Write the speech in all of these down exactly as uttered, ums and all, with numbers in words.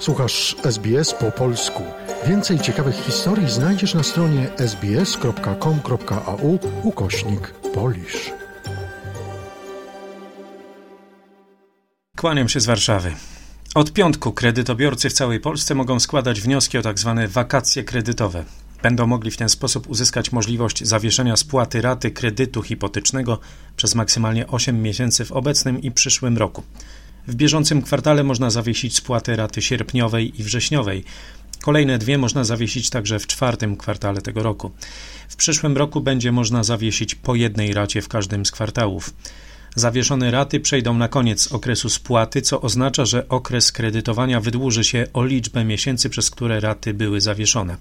Słuchasz S B S po polsku. Więcej ciekawych historii znajdziesz na stronie sbs kropka com kropka a u ukośnik polisz. Kłaniam się z Warszawy. Od piątku kredytobiorcy w całej Polsce mogą składać wnioski o tzw. wakacje kredytowe. Będą mogli w ten sposób uzyskać możliwość zawieszenia spłaty raty kredytu hipotecznego przez maksymalnie osiem miesięcy w obecnym i przyszłym roku. W bieżącym kwartale można zawiesić spłatę raty sierpniowej i wrześniowej. Kolejne dwie można zawiesić także w czwartym kwartale tego roku. W przyszłym roku będzie można zawiesić po jednej racie w każdym z kwartałów. Zawieszone raty przejdą na koniec okresu spłaty, co oznacza, że okres kredytowania wydłuży się o liczbę miesięcy, przez które raty były zawieszone.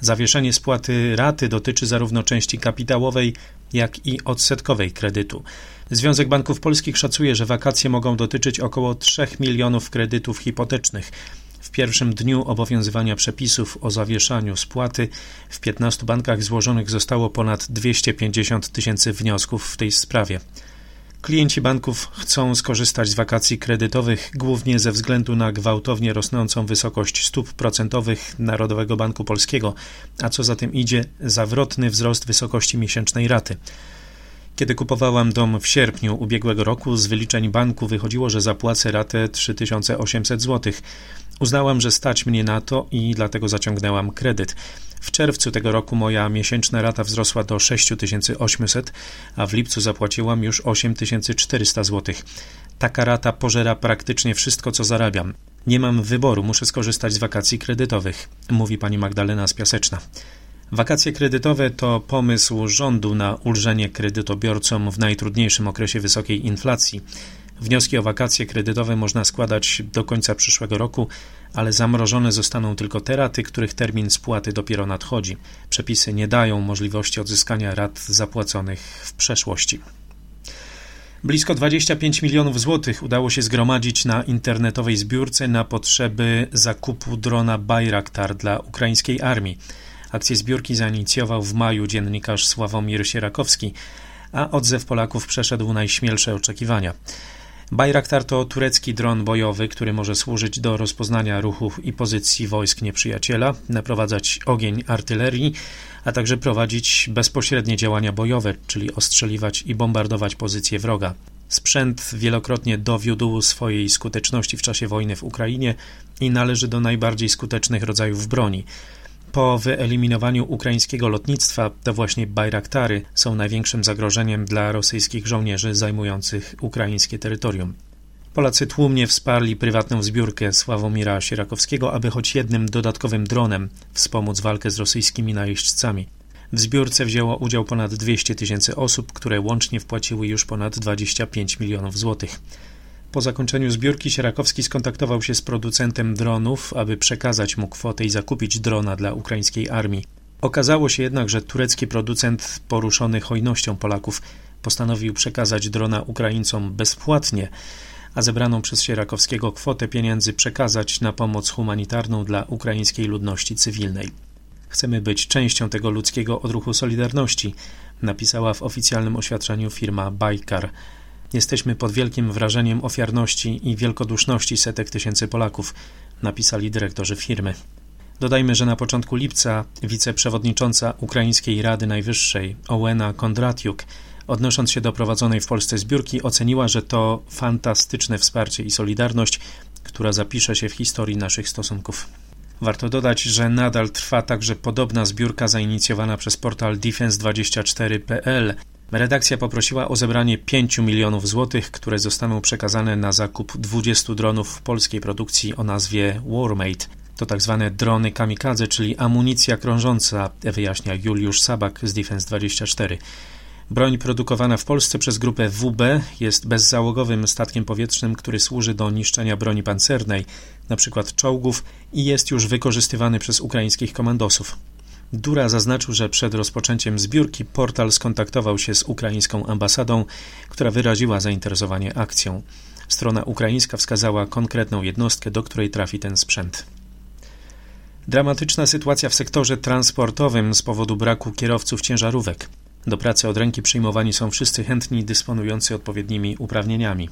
Zawieszenie spłaty raty dotyczy zarówno części kapitałowej, jak i odsetkowej kredytu. Związek Banków Polskich szacuje, że wakacje mogą dotyczyć około trzech milionów kredytów hipotecznych. W pierwszym dniu obowiązywania przepisów o zawieszaniu spłaty w piętnastu bankach złożonych zostało ponad dwieście pięćdziesiąt tysięcy wniosków w tej sprawie. Klienci banków chcą skorzystać z wakacji kredytowych głównie ze względu na gwałtownie rosnącą wysokość stóp procentowych Narodowego Banku Polskiego, a co za tym idzie, zawrotny wzrost wysokości miesięcznej raty. Kiedy kupowałam dom w sierpniu ubiegłego roku, z wyliczeń banku wychodziło, że zapłacę ratę trzy tysiące osiemset złotych. Uznałam, że stać mnie na to i dlatego zaciągnęłam kredyt. W czerwcu tego roku moja miesięczna rata wzrosła do sześć tysięcy osiemset, a w lipcu zapłaciłam już osiem tysięcy czterysta złotych. Taka rata pożera praktycznie wszystko, co zarabiam. Nie mam wyboru, muszę skorzystać z wakacji kredytowych, mówi pani Magdalena z Piaseczna. Wakacje kredytowe to pomysł rządu na ulżenie kredytobiorcom w najtrudniejszym okresie wysokiej inflacji. Wnioski o wakacje kredytowe można składać do końca przyszłego roku, ale zamrożone zostaną tylko te raty, których termin spłaty dopiero nadchodzi. Przepisy nie dają możliwości odzyskania rat zapłaconych w przeszłości. Blisko dwadzieścia pięć milionów złotych udało się zgromadzić na internetowej zbiórce na potrzeby zakupu drona Bayraktar dla ukraińskiej armii. Akcję zbiórki zainicjował w maju dziennikarz Sławomir Sierakowski, a odzew Polaków przeszedł najśmielsze oczekiwania. Bayraktar to turecki dron bojowy, który może służyć do rozpoznania ruchów i pozycji wojsk nieprzyjaciela, naprowadzać ogień artylerii, a także prowadzić bezpośrednie działania bojowe, czyli ostrzeliwać i bombardować pozycje wroga. Sprzęt wielokrotnie dowiódł swojej skuteczności w czasie wojny w Ukrainie i należy do najbardziej skutecznych rodzajów broni. Po wyeliminowaniu ukraińskiego lotnictwa to właśnie Bayraktary są największym zagrożeniem dla rosyjskich żołnierzy zajmujących ukraińskie terytorium. Polacy tłumnie wsparli prywatną zbiórkę Sławomira Sierakowskiego, aby choć jednym dodatkowym dronem wspomóc walkę z rosyjskimi najeźdźcami. W zbiórce wzięło udział ponad dwieście tysięcy osób, które łącznie wpłaciły już ponad dwadzieścia pięć milionów złotych. Po zakończeniu zbiórki Sierakowski skontaktował się z producentem dronów, aby przekazać mu kwotę i zakupić drona dla ukraińskiej armii. Okazało się jednak, że turecki producent, poruszony hojnością Polaków, postanowił przekazać drona Ukraińcom bezpłatnie, a zebraną przez Sierakowskiego kwotę pieniędzy przekazać na pomoc humanitarną dla ukraińskiej ludności cywilnej. Chcemy być częścią tego ludzkiego odruchu solidarności, napisała w oficjalnym oświadczeniu firma Baykar. Jesteśmy pod wielkim wrażeniem ofiarności i wielkoduszności setek tysięcy Polaków, napisali dyrektorzy firmy. Dodajmy, że na początku lipca wiceprzewodnicząca Ukraińskiej Rady Najwyższej Olena Kondratiuk, odnosząc się do prowadzonej w Polsce zbiórki, oceniła, że to fantastyczne wsparcie i solidarność, która zapisze się w historii naszych stosunków. Warto dodać, że nadal trwa także podobna zbiórka zainicjowana przez portal defense dwadzieścia cztery kropka pe el. Redakcja poprosiła o zebranie pięć milionów złotych, które zostaną przekazane na zakup dwudziestu dronów polskiej produkcji o nazwie WarMate. To tak zwane drony kamikadze, czyli amunicja krążąca, wyjaśnia Juliusz Sabak z defense dwadzieścia cztery. Broń produkowana w Polsce przez grupę W B jest bezzałogowym statkiem powietrznym, który służy do niszczenia broni pancernej, np. czołgów, i jest już wykorzystywany przez ukraińskich komandosów. Dura zaznaczył, że przed rozpoczęciem zbiórki portal skontaktował się z ukraińską ambasadą, która wyraziła zainteresowanie akcją. Strona ukraińska wskazała konkretną jednostkę, do której trafi ten sprzęt. Dramatyczna sytuacja w sektorze transportowym z powodu braku kierowców ciężarówek. Do pracy od ręki przyjmowani są wszyscy chętni dysponujący odpowiednimi uprawnieniami.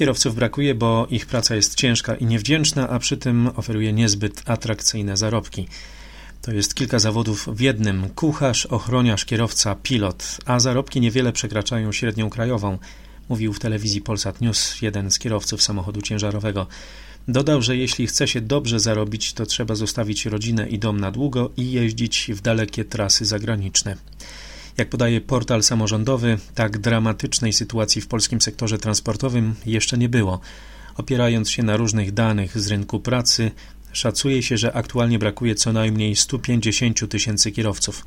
Kierowców brakuje, bo ich praca jest ciężka i niewdzięczna, a przy tym oferuje niezbyt atrakcyjne zarobki. To jest kilka zawodów w jednym: kucharz, ochroniarz, kierowca, pilot, a zarobki niewiele przekraczają średnią krajową, mówił w telewizji Polsat News jeden z kierowców samochodu ciężarowego. Dodał, że jeśli chce się dobrze zarobić, to trzeba zostawić rodzinę i dom na długo i jeździć w dalekie trasy zagraniczne. Jak podaje portal samorządowy, tak dramatycznej sytuacji w polskim sektorze transportowym jeszcze nie było. Opierając się na różnych danych z rynku pracy, szacuje się, że aktualnie brakuje co najmniej stu pięćdziesięciu tysięcy kierowców.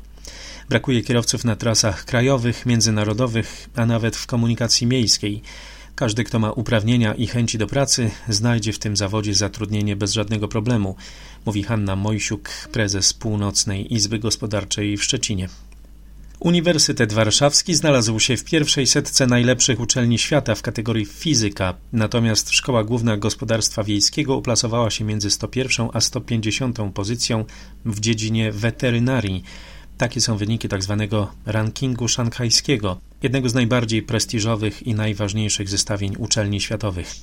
Brakuje kierowców na trasach krajowych, międzynarodowych, a nawet w komunikacji miejskiej. Każdy, kto ma uprawnienia i chęci do pracy, znajdzie w tym zawodzie zatrudnienie bez żadnego problemu, mówi Hanna Mojsiuk, prezes Północnej Izby Gospodarczej w Szczecinie. Uniwersytet Warszawski znalazł się w pierwszej setce najlepszych uczelni świata w kategorii fizyka, natomiast Szkoła Główna Gospodarstwa Wiejskiego uplasowała się między sto pierwszą a sto pięćdziesiątą pozycją w dziedzinie weterynarii. Takie są wyniki tzw. rankingu szanghajskiego, jednego z najbardziej prestiżowych i najważniejszych zestawień uczelni światowych.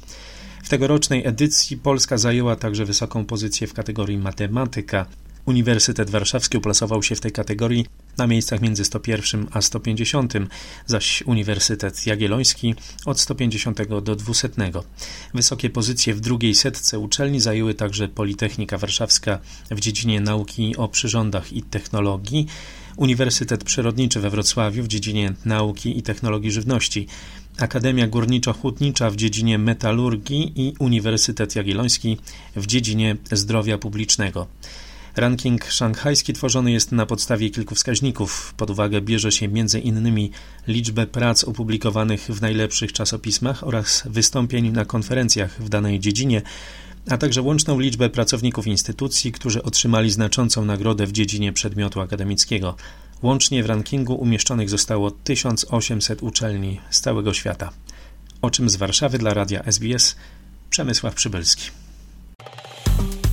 W tegorocznej edycji Polska zajęła także wysoką pozycję w kategorii matematyka. Uniwersytet Warszawski uplasował się w tej kategorii na miejscach między sto pierwszym a sto pięćdziesiątym, zaś Uniwersytet Jagielloński od sto pięćdziesiątego do dwusetnego. Wysokie pozycje w drugiej setce uczelni zajęły także Politechnika Warszawska w dziedzinie nauki o przyrządach i technologii, Uniwersytet Przyrodniczy we Wrocławiu w dziedzinie nauki i technologii żywności, Akademia Górniczo-Hutnicza w dziedzinie metalurgii i Uniwersytet Jagielloński w dziedzinie zdrowia publicznego. Ranking szanghajski tworzony jest na podstawie kilku wskaźników. Pod uwagę bierze się między innymi liczbę prac opublikowanych w najlepszych czasopismach oraz wystąpień na konferencjach w danej dziedzinie, a także łączną liczbę pracowników instytucji, którzy otrzymali znaczącą nagrodę w dziedzinie przedmiotu akademickiego. Łącznie w rankingu umieszczonych zostało tysiąc osiemset uczelni z całego świata. O czym z Warszawy dla Radia S B S Przemysław Przybylski.